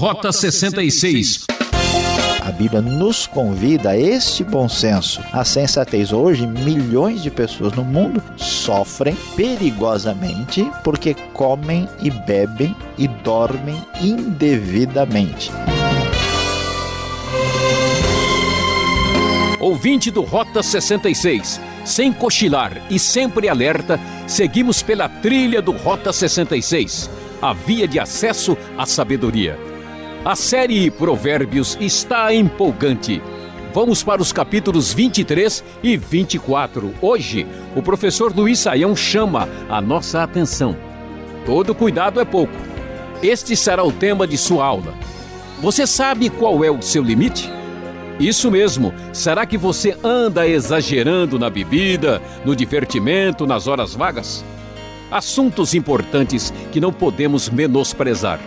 Rota 66. A Bíblia nos convida a este bom senso, a sensatez. Hoje, milhões de pessoas no mundo sofrem perigosamente porque comem e bebem e dormem indevidamente. Ouvinte do Rota 66, sem cochilar e sempre alerta, seguimos pela trilha do Rota 66, a via de acesso à sabedoria. A série Provérbios está empolgante. Vamos para os capítulos 23 e 24. Hoje, o professor Luiz Sayão chama a nossa atenção. Todo cuidado é pouco. Este será o tema de sua aula. Você sabe qual é o seu limite? Isso mesmo, será que você anda exagerando na bebida, no divertimento, nas horas vagas? Assuntos importantes que não podemos menosprezar.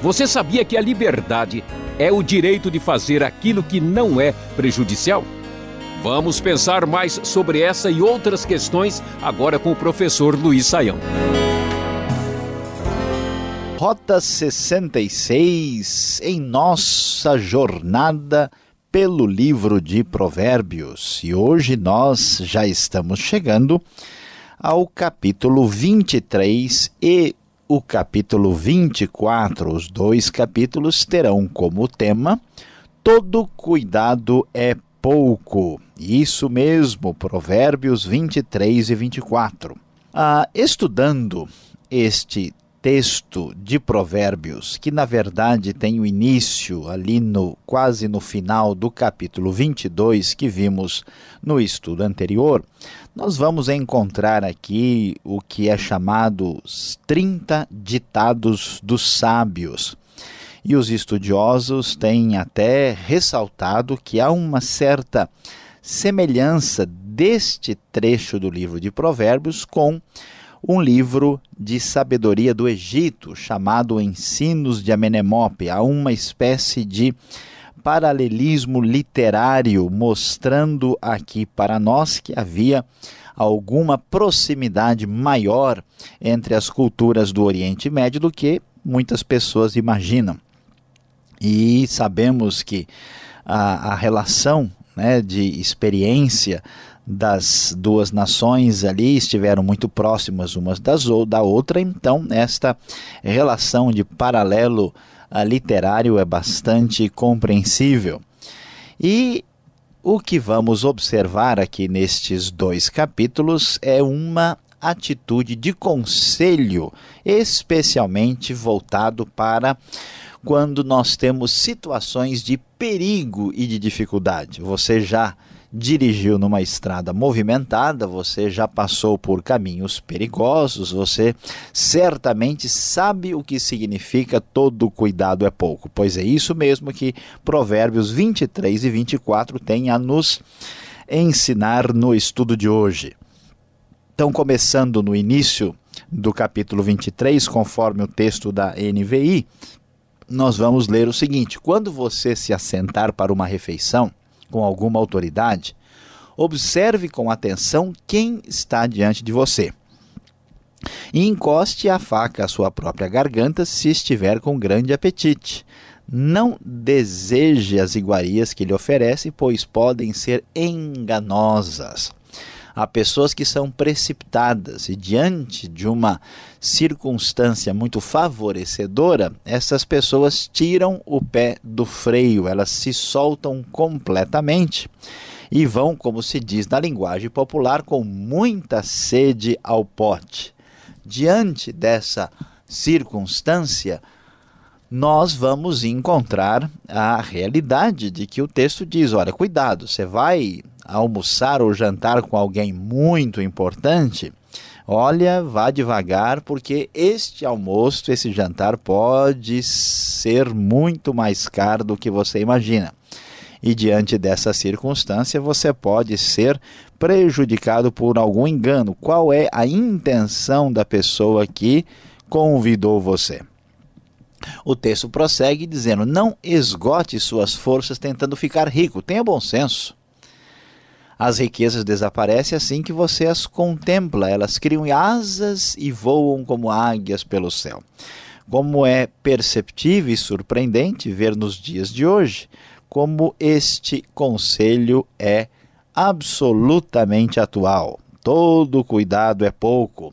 Você sabia que a liberdade é o direito de fazer aquilo que não é prejudicial? Vamos pensar mais sobre essa e outras questões agora com o professor Luiz Sayão. Rota 66, em nossa jornada pelo livro de Provérbios. E hoje nós já estamos chegando ao capítulo 23 e o capítulo 24. Os dois capítulos terão como tema: todo cuidado é pouco. Isso mesmo, Provérbios 23 e 24. Estudando este texto de Provérbios, que na verdade tem o início ali quase no final do capítulo 22 que vimos no estudo anterior, nós vamos encontrar aqui o que é chamado os 30 ditados dos sábios. E os estudiosos têm até ressaltado que há uma certa semelhança deste trecho do livro de Provérbios com um livro de sabedoria do Egito, chamado Ensinos de Amenemope. Há uma espécie de paralelismo literário, mostrando aqui para nós que havia alguma proximidade maior entre as culturas do Oriente Médio do que muitas pessoas imaginam. E sabemos que a relação, de experiência das duas nações ali estiveram muito próximas umas da outra, então esta relação de paralelo literário é bastante compreensível. E o que vamos observar aqui nestes dois capítulos é uma atitude de conselho, especialmente voltado para quando nós temos situações de perigo e de dificuldade. Você já dirigiu numa estrada movimentada, você já passou por caminhos perigosos, você certamente sabe o que significa todo cuidado é pouco. Pois é isso mesmo que Provérbios 23 e 24 têm a nos ensinar no estudo de hoje. Então, começando no início do capítulo 23, conforme o texto da NVI, nós vamos ler o seguinte: quando você se assentar para uma refeição com alguma autoridade, observe com atenção quem está diante de você. E encoste a faca à sua própria garganta se estiver com grande apetite. Não deseje as iguarias que lhe oferece, pois podem ser enganosas. Há pessoas que são precipitadas e, diante de uma circunstância muito favorecedora, essas pessoas tiram o pé do freio, elas se soltam completamente e vão, como se diz na linguagem popular, com muita sede ao pote. Diante dessa circunstância, nós vamos encontrar a realidade de que o texto diz: olha, cuidado, você vai almoçar ou jantar com alguém muito importante, olha, vá devagar, porque este almoço, esse jantar pode ser muito mais caro do que você imagina. E diante dessa circunstância, você pode ser prejudicado por algum engano. Qual é a intenção da pessoa que convidou você? O texto prossegue dizendo: não esgote suas forças tentando ficar rico, tenha bom senso. As riquezas desaparecem assim que você as contempla, elas criam asas e voam como águias pelo céu. Como é perceptível e surpreendente ver nos dias de hoje como este conselho é absolutamente atual. Todo cuidado é pouco.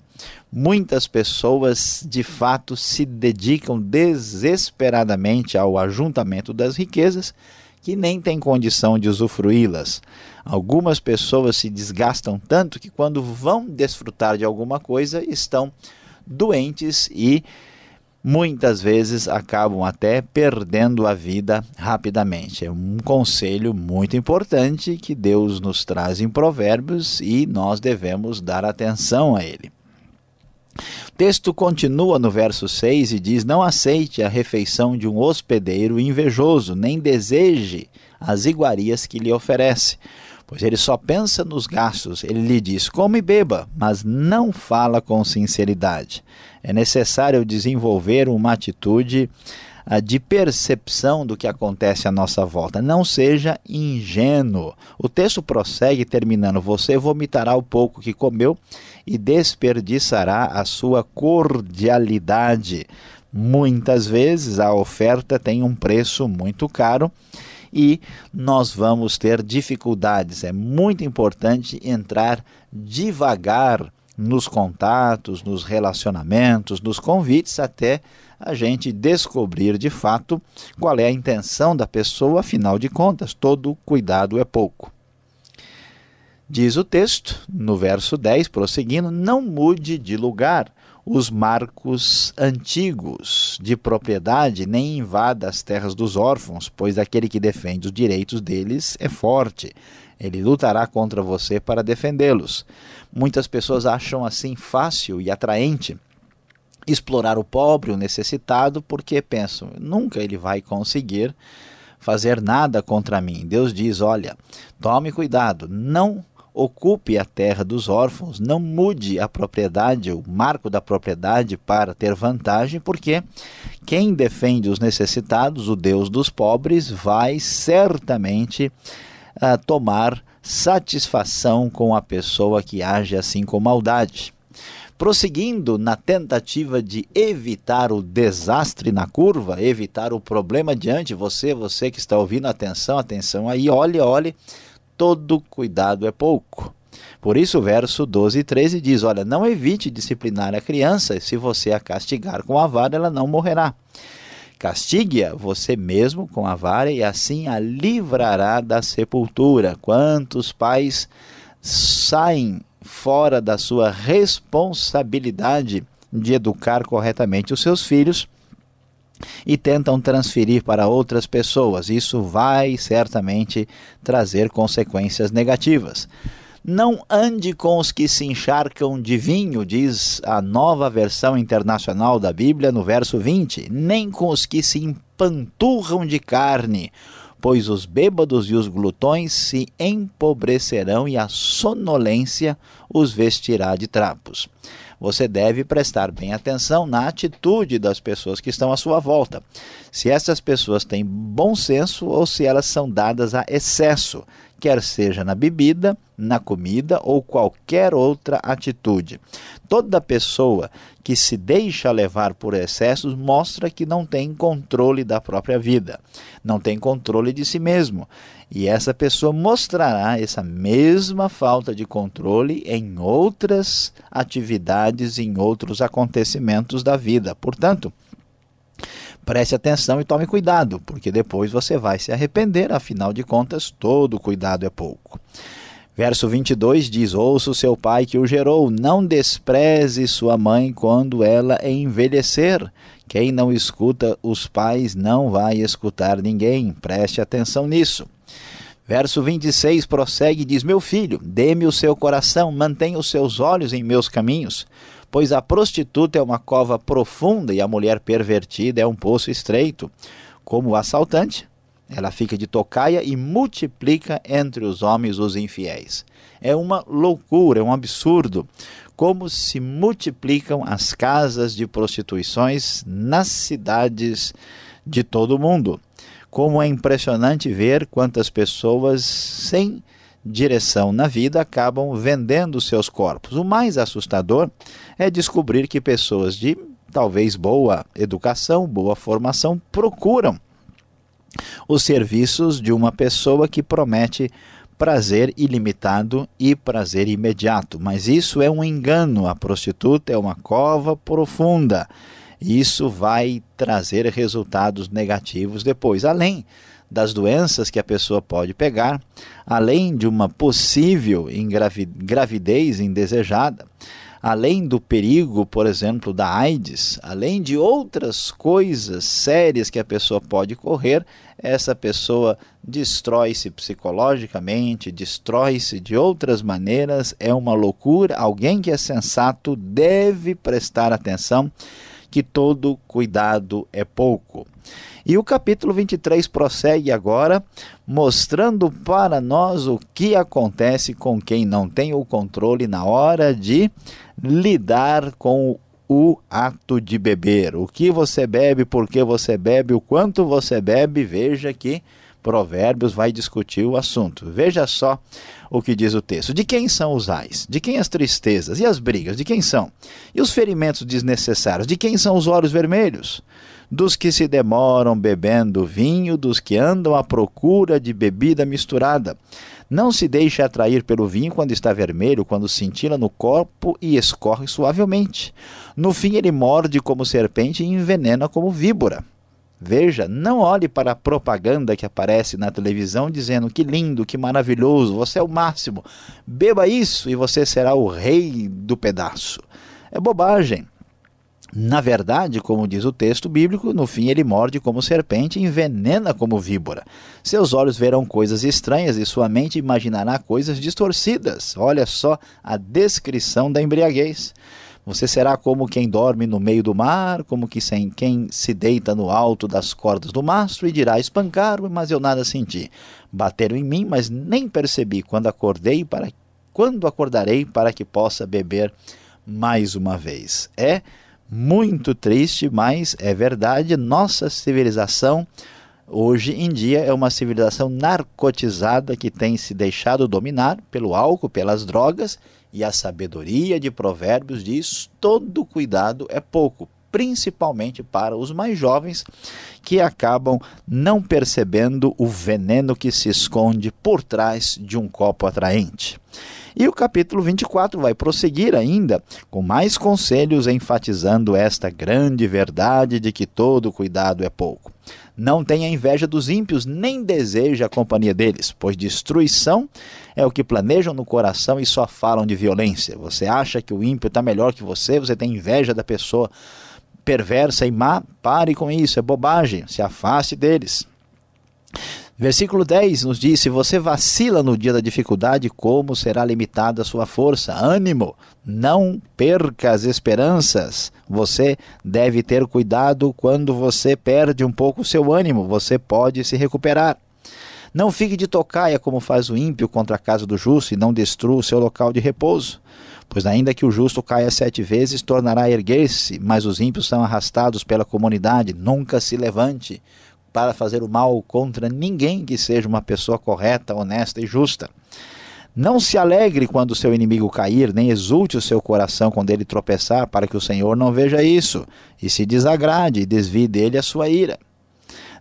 Muitas pessoas, de fato, se dedicam desesperadamente ao ajuntamento das riquezas que nem têm condição de usufruí-las. Algumas pessoas se desgastam tanto que, quando vão desfrutar de alguma coisa, estão doentes e muitas vezes acabam até perdendo a vida rapidamente. É um conselho muito importante que Deus nos traz em Provérbios e nós devemos dar atenção a ele. O texto continua no verso 6 e diz: não aceite a refeição de um hospedeiro invejoso, nem deseje as iguarias que lhe oferece, pois ele só pensa nos gastos. Ele lhe diz: come e beba, mas não fala com sinceridade. É necessário desenvolver uma atitude de percepção do que acontece à nossa volta. Não seja ingênuo. O texto prossegue terminando: você vomitará o pouco que comeu e desperdiçará a sua cordialidade. Muitas vezes a oferta tem um preço muito caro e nós vamos ter dificuldades. É muito importante entrar devagar nos contatos, nos relacionamentos, nos convites, até a gente descobrir de fato qual é a intenção da pessoa. Afinal de contas, todo cuidado é pouco. Diz o texto, no verso 10, prosseguindo: não mude de lugar os marcos antigos de propriedade, nem invada as terras dos órfãos, pois aquele que defende os direitos deles é forte. Ele lutará contra você para defendê-los. Muitas pessoas acham assim fácil e atraente explorar o pobre, o necessitado, porque pensam: nunca ele vai conseguir fazer nada contra mim. Deus diz: olha, tome cuidado, não ocupe a terra dos órfãos, não mude a propriedade, o marco da propriedade, para ter vantagem, porque quem defende os necessitados, o Deus dos pobres, vai certamente tomar satisfação com a pessoa que age assim com maldade. Prosseguindo na tentativa de evitar o desastre na curva, evitar o problema diante de você, você que está ouvindo, atenção, atenção aí, olhe, olhe. Todo cuidado é pouco. Por isso, o verso 12 e 13 diz: olha, não evite disciplinar a criança, e se você a castigar com a vara, ela não morrerá. Castigue-a você mesmo com a vara, e assim a livrará da sepultura. Quantos pais saem fora da sua responsabilidade de educar corretamente os seus filhos e tentam transferir para outras pessoas? Isso vai certamente trazer consequências negativas. Não ande com os que se encharcam de vinho, diz a Nova Versão Internacional da Bíblia no verso 20, nem com os que se empanturram de carne, pois os bêbados e os glutões se empobrecerão e a sonolência os vestirá de trapos. Você deve prestar bem atenção na atitude das pessoas que estão à sua volta, se essas pessoas têm bom senso ou se elas são dadas a excesso, quer seja na bebida, na comida ou qualquer outra atitude. Toda pessoa que se deixa levar por excessos mostra que não tem controle da própria vida, não tem controle de si mesmo, e essa pessoa mostrará essa mesma falta de controle em outras atividades, em outros acontecimentos da vida. Portanto, preste atenção e tome cuidado, porque depois você vai se arrepender. Afinal de contas, todo cuidado é pouco. Verso 22 diz: ouça o seu pai que o gerou, não despreze sua mãe quando ela envelhecer. Quem não escuta os pais não vai escutar ninguém. Preste atenção nisso. Verso 26 prossegue e diz: meu filho, dê-me o seu coração, mantenha os seus olhos em meus caminhos, pois a prostituta é uma cova profunda e a mulher pervertida é um poço estreito. Como o assaltante, ela fica de tocaia e multiplica entre os homens os infiéis. É uma loucura, é um absurdo como se multiplicam as casas de prostituições nas cidades de todo o mundo. Como é impressionante ver quantas pessoas sem direção na vida acabam vendendo seus corpos. O mais assustador é descobrir que pessoas de talvez boa educação, boa formação, procuram os serviços de uma pessoa que promete prazer ilimitado e prazer imediato. Mas isso é um engano. A prostituta é uma cova profunda. Isso vai trazer resultados negativos depois, além das doenças que a pessoa pode pegar, além de uma possível gravidez indesejada, além do perigo, por exemplo, da AIDS, além de outras coisas sérias que a pessoa pode correr, essa pessoa destrói-se psicologicamente, destrói-se de outras maneiras, é uma loucura. Alguém que é sensato deve prestar atenção que todo cuidado é pouco. E o capítulo 23 prossegue agora, mostrando para nós o que acontece com quem não tem o controle na hora de lidar com o ato de beber. O que você bebe, por que você bebe, o quanto você bebe, veja que Provérbios vai discutir o assunto. Veja só o que diz o texto. De quem são os ais? De quem as tristezas? E as brigas? De quem são? E os ferimentos desnecessários? De quem são os olhos vermelhos? Dos que se demoram bebendo vinho, dos que andam à procura de bebida misturada. Não se deixe atrair pelo vinho quando está vermelho, quando cintila no corpo e escorre suavemente. No fim ele morde como serpente e envenena como víbora. Veja, não olhe para a propaganda que aparece na televisão dizendo que lindo, que maravilhoso, você é o máximo. Beba isso e você será o rei do pedaço. É bobagem. Na verdade, como diz o texto bíblico, no fim ele morde como serpente e envenena como víbora. Seus olhos verão coisas estranhas e sua mente imaginará coisas distorcidas. Olha só a descrição da embriaguez. Você será como quem dorme no meio do mar, como quem se deita no alto das cordas do mastro e dirá: espancaram, mas eu nada senti. Bateram em mim, mas nem percebi. Quando acordarei para que possa beber mais uma vez. É muito triste, mas é verdade. Nossa civilização hoje em dia é uma civilização narcotizada que tem se deixado dominar pelo álcool, pelas drogas. E a sabedoria de Provérbios diz: todo cuidado é pouco, principalmente para os mais jovens, que acabam não percebendo o veneno que se esconde por trás de um copo atraente. E o capítulo 24 vai prosseguir ainda com mais conselhos, enfatizando esta grande verdade de que todo cuidado é pouco. Não tenha inveja dos ímpios, nem deseja a companhia deles, pois destruição é o que planejam no coração e só falam de violência. Você acha que o ímpio está melhor que você, você tem inveja da pessoa perversa e má? Pare com isso, é bobagem, se afaste deles. Versículo 10 nos diz: se você vacila no dia da dificuldade, como será limitada a sua força? Ânimo, não perca as esperanças. Você deve ter cuidado quando você perde um pouco o seu ânimo, você pode se recuperar. Não fique de tocaia como faz o ímpio contra a casa do justo e não destrua o seu local de repouso. Pois ainda que o justo caia 7 vezes, tornará a erguer-se, mas os ímpios são arrastados pela comunidade, nunca se levante para fazer o mal contra ninguém que seja uma pessoa correta, honesta e justa. Não se alegre quando o seu inimigo cair, nem exulte o seu coração quando ele tropeçar, para que o Senhor não veja isso, e se desagrade e desvie dele a sua ira.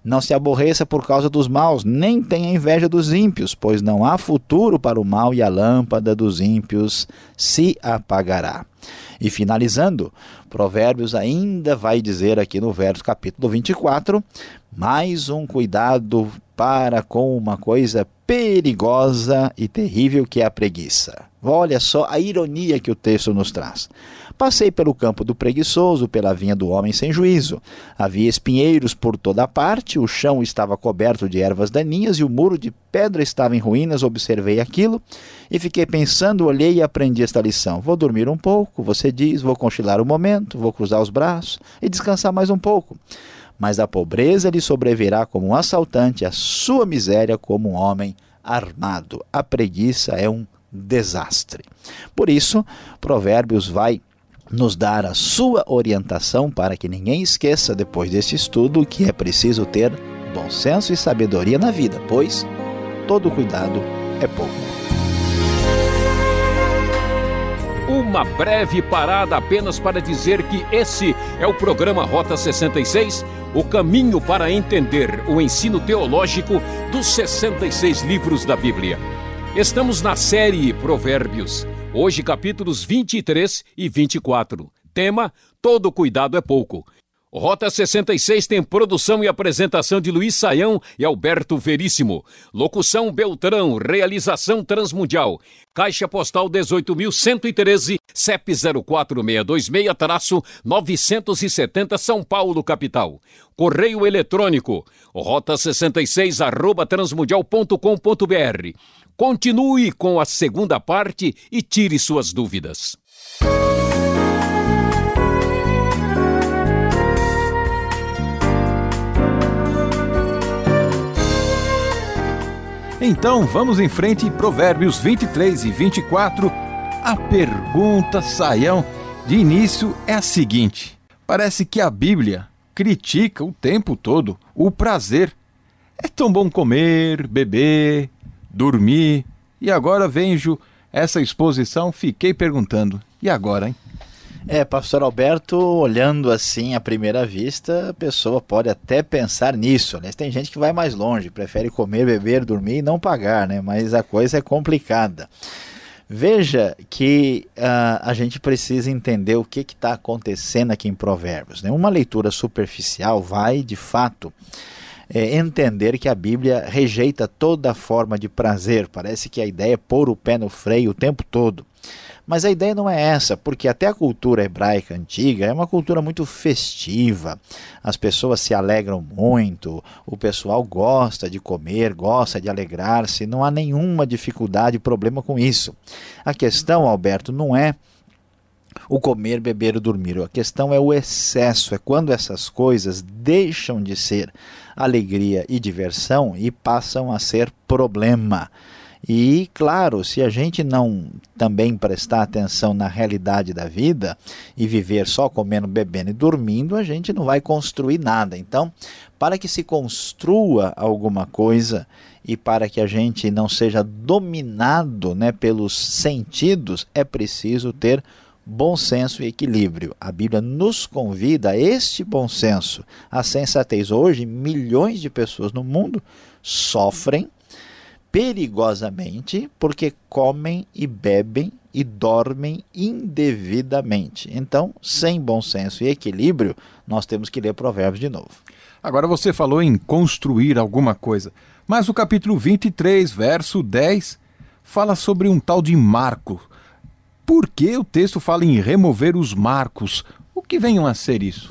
Não se aborreça por causa dos maus, nem tenha inveja dos ímpios, pois não há futuro para o mal e a lâmpada dos ímpios se apagará. E finalizando, Provérbios ainda vai dizer aqui no verso capítulo 24, mais um cuidado para com uma coisa perigosa e terrível que é a preguiça. Olha só a ironia que o texto nos traz. Passei pelo campo do preguiçoso, pela vinha do homem sem juízo. Havia espinheiros por toda parte, o chão estava coberto de ervas daninhas e o muro de pedra estava em ruínas. Observei aquilo e fiquei pensando, olhei e aprendi esta lição. Vou dormir um pouco, você diz, vou cochilar um momento, vou cruzar os braços e descansar mais um pouco. Mas a pobreza lhe sobrevirá como um assaltante, a sua miséria como um homem armado. A preguiça é um desastre. Por isso, Provérbios vai nos dar a sua orientação para que ninguém esqueça, depois deste estudo, que é preciso ter bom senso e sabedoria na vida, pois todo cuidado é pouco. uma breve parada apenas para dizer que esse é o programa Rota 66, o caminho para entender o ensino teológico dos 66 livros da Bíblia. Estamos na série Provérbios, hoje capítulos 23 e 24. Tema: todo cuidado é pouco. Rota 66 tem produção e apresentação de Luiz Sayão e Alberto Veríssimo. Locução Beltrão, realização Transmundial. Caixa postal 18.113, CEP 04626-970, São Paulo, capital. Correio eletrônico, rota66@transmundial.com.br. Continue com a segunda parte e tire suas dúvidas. Então vamos em frente em Provérbios 23 e 24. A pergunta, Sayão, de início é a seguinte: parece que a Bíblia critica o tempo todo o prazer. É tão bom comer, beber, dormir. E agora vejo essa exposição, fiquei perguntando: e agora, hein? Pastor Alberto, olhando assim à primeira vista, a pessoa pode até pensar nisso, né? Tem gente que vai mais longe, prefere comer, beber, dormir e não pagar, né? Mas a coisa é complicada. Veja que a gente precisa entender o que está acontecendo aqui em Provérbios, né? Uma leitura superficial vai, de fato, entender que a Bíblia rejeita toda forma de prazer. Parece que a ideia é pôr o pé no freio o tempo todo. Mas a ideia não é essa, porque até a cultura hebraica antiga é uma cultura muito festiva. As pessoas se alegram muito, o pessoal gosta de comer, gosta de alegrar-se, não há nenhuma dificuldade, problema com isso. A questão, Alberto, não é o comer, beber ou dormir. A questão é o excesso, é quando essas coisas deixam de ser alegria e diversão e passam a ser problema. E, claro, se a gente não também prestar atenção na realidade da vida e viver só comendo, bebendo e dormindo, a gente não vai construir nada. Então, para que se construa alguma coisa e para que a gente não seja dominado, né, pelos sentidos, é preciso ter bom senso e equilíbrio. A Bíblia nos convida a este bom senso, a sensatez. Hoje, milhões de pessoas no mundo sofrem perigosamente porque comem e bebem e dormem indevidamente. Então, sem bom senso e equilíbrio, nós temos que ler Provérbios de novo. Agora, você falou em construir alguma coisa, mas o capítulo 23, verso 10, fala sobre um tal de marco. Por que o texto fala em remover os marcos? O que venham a ser isso?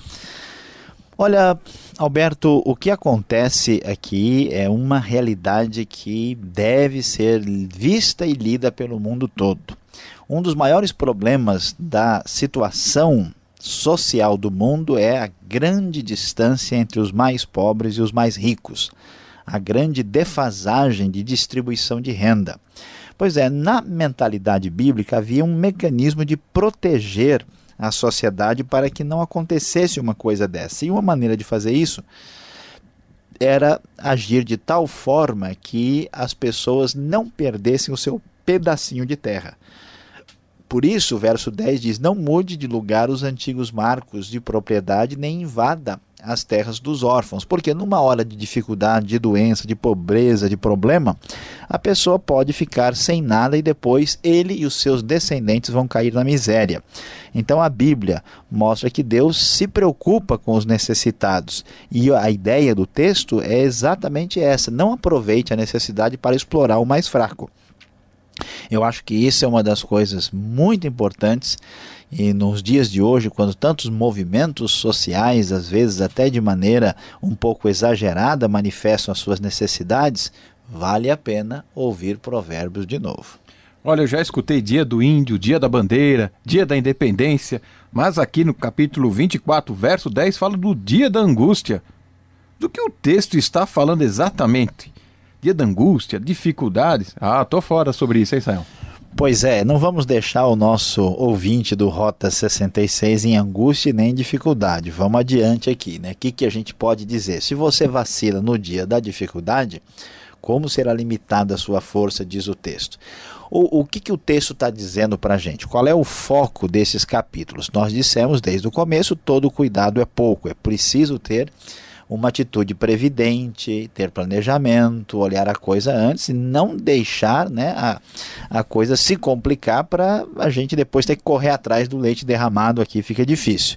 Olha, Alberto, o que acontece aqui é uma realidade que deve ser vista e lida pelo mundo todo. Um dos maiores problemas da situação social do mundo é a grande distância entre os mais pobres e os mais ricos, a grande defasagem de distribuição de renda. Pois é, na mentalidade bíblica havia um mecanismo de proteger a sociedade para que não acontecesse uma coisa dessa. E uma maneira de fazer isso era agir de tal forma que as pessoas não perdessem o seu pedacinho de terra. Por isso, o verso 10 diz: não mude de lugar os antigos marcos de propriedade, nem invada as terras dos órfãos, porque numa hora de dificuldade, de doença, de pobreza, de problema, a pessoa pode ficar sem nada e depois ele e os seus descendentes vão cair na miséria. Então a Bíblia mostra que Deus se preocupa com os necessitados, e a ideia do texto é exatamente essa: não aproveite a necessidade para explorar o mais fraco. Eu acho que isso é uma das coisas muito importantes, e nos dias de hoje, quando tantos movimentos sociais, às vezes até de maneira um pouco exagerada, manifestam as suas necessidades, vale a pena ouvir Provérbios de novo. Olha, eu já escutei Dia do Índio, Dia da Bandeira, Dia da Independência, mas aqui no capítulo 24, verso 10, fala do Dia da Angústia. Do que o texto está falando exatamente? Dia da angústia, dificuldades. Tô fora sobre isso, hein, Sayão? Pois é, não vamos deixar o nosso ouvinte do Rota 66 em angústia nem em dificuldade. Vamos adiante aqui, né? O que a gente pode dizer? Se você vacila no dia da dificuldade, Como será limitada a sua força, diz o texto. O que o texto está dizendo para a gente? Qual é o foco desses capítulos? Nós dissemos desde o começo, todo cuidado é pouco, é preciso ter uma atitude previdente, ter planejamento, olhar a coisa antes e não deixar, né, a coisa se complicar para a gente depois ter que correr atrás do leite derramado, aqui fica difícil.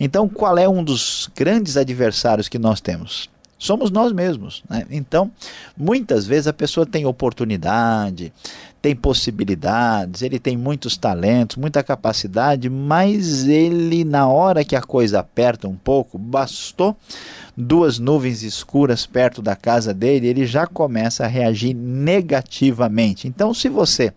Então, qual é um dos grandes adversários que nós temos? Somos nós mesmos, né? Então, muitas vezes a pessoa tem oportunidade, tem possibilidades, ele tem muitos talentos, muita capacidade, mas ele, na hora que a coisa aperta um pouco, bastou duas nuvens escuras perto da casa dele, ele já começa a reagir negativamente. Então, se você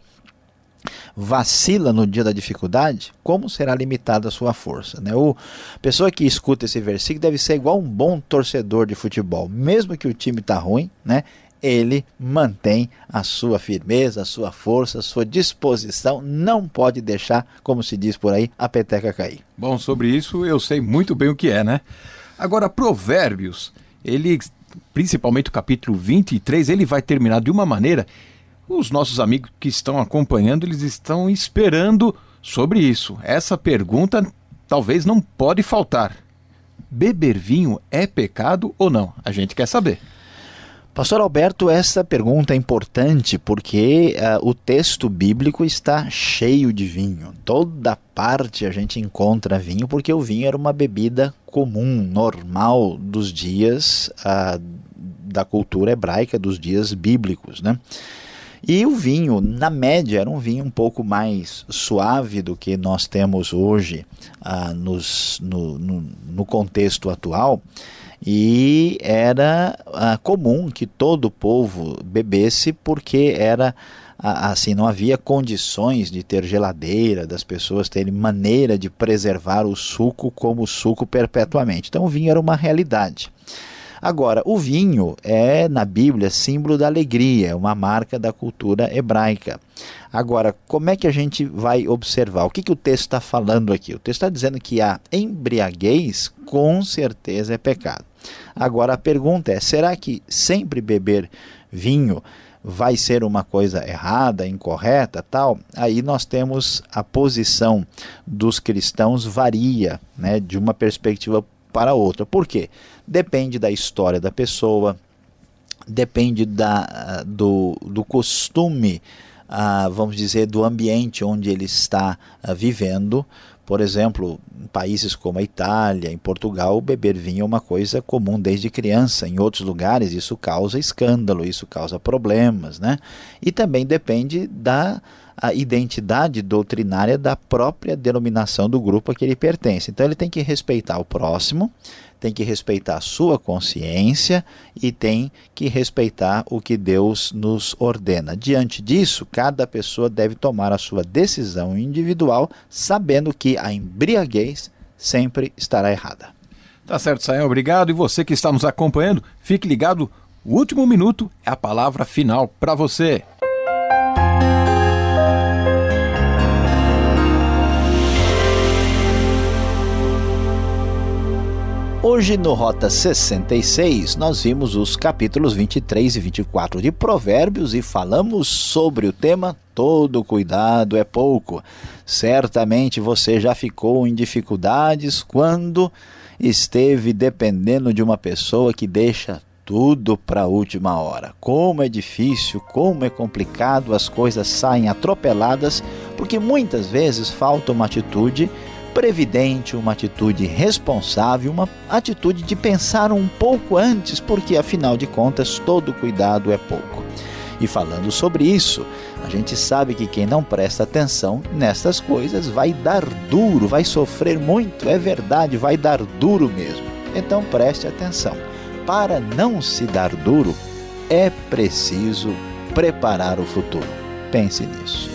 vacila no dia da dificuldade, como será limitada a sua força, né? A pessoa que escuta esse versículo deve ser igual um bom torcedor de futebol, mesmo que o time está ruim, né? Ele mantém a sua firmeza, a sua força, a sua disposição, não pode deixar, como se diz por aí, a peteca cair. Bom, sobre isso eu sei muito bem o que é, né? Agora, Provérbios, ele, principalmente o capítulo 23, ele vai terminar de uma maneira... Os nossos amigos que estão acompanhando, eles estão esperando sobre isso. Essa pergunta talvez não pode faltar. Beber vinho é pecado ou não? A gente quer saber. Pastor Alberto, essa pergunta é importante porque o texto bíblico está cheio de vinho. Toda parte a gente encontra vinho porque o vinho era uma bebida comum, normal dos dias da cultura hebraica, dos dias bíblicos, né? E o vinho, na média, era um vinho um pouco mais suave do que nós temos hoje no contexto atual, e era comum que todo o povo bebesse porque era... Assim, não havia condições de ter geladeira, das pessoas terem maneira de preservar o suco como suco perpetuamente. Então o vinho era uma realidade. Agora, o vinho é, na Bíblia, símbolo da alegria, uma marca da cultura hebraica. Agora, como é que a gente vai observar? O que o texto está falando aqui? O texto está dizendo que a embriaguez, com certeza, é pecado. Agora, a pergunta é, será que sempre beber vinho vai ser uma coisa errada, incorreta, tal? Aí nós temos a posição dos cristãos varia, né, de uma perspectiva para outra. Por quê? Depende da história da pessoa, depende do costume, vamos dizer, do ambiente onde ele está vivendo. Por exemplo, em países como a Itália, em Portugal, beber vinho é uma coisa comum desde criança. Em outros lugares, isso causa escândalo, isso causa problemas, né? E também depende da identidade doutrinária da própria denominação do grupo a que ele pertence. Então, ele tem que respeitar o próximo, tem que respeitar a sua consciência e tem que respeitar o que Deus nos ordena. Diante disso, cada pessoa deve tomar a sua decisão individual, sabendo que a embriaguez sempre estará errada. Tá certo, Sayão, obrigado. E você que está nos acompanhando, fique ligado, o último minuto é a palavra final para você. Hoje no Rota 66 nós vimos os capítulos 23 e 24 de Provérbios e falamos sobre o tema todo cuidado é pouco. Certamente você já ficou em dificuldades quando esteve dependendo de uma pessoa que deixa tudo para a última hora. Como é difícil, como é complicado, as coisas saem atropeladas porque muitas vezes falta uma atitude previdente, uma atitude responsável, uma atitude de pensar um pouco antes, porque afinal de contas todo cuidado é pouco. E falando sobre isso, a gente sabe que quem não presta atenção nessas coisas vai dar duro, vai sofrer muito, é verdade, vai dar duro mesmo. Então preste atenção, para não se dar duro, é preciso preparar o futuro. Pense nisso.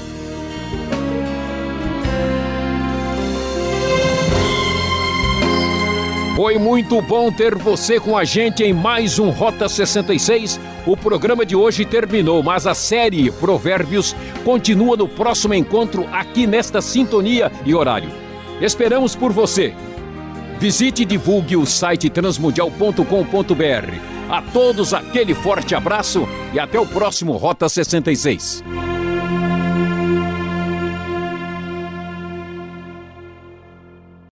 Foi muito bom ter você com a gente em mais um Rota 66. O programa de hoje terminou, mas a série Provérbios continua no próximo encontro aqui nesta sintonia e horário. Esperamos por você. Visite e divulgue o site transmundial.com.br. A todos, aquele forte abraço e até o próximo Rota 66.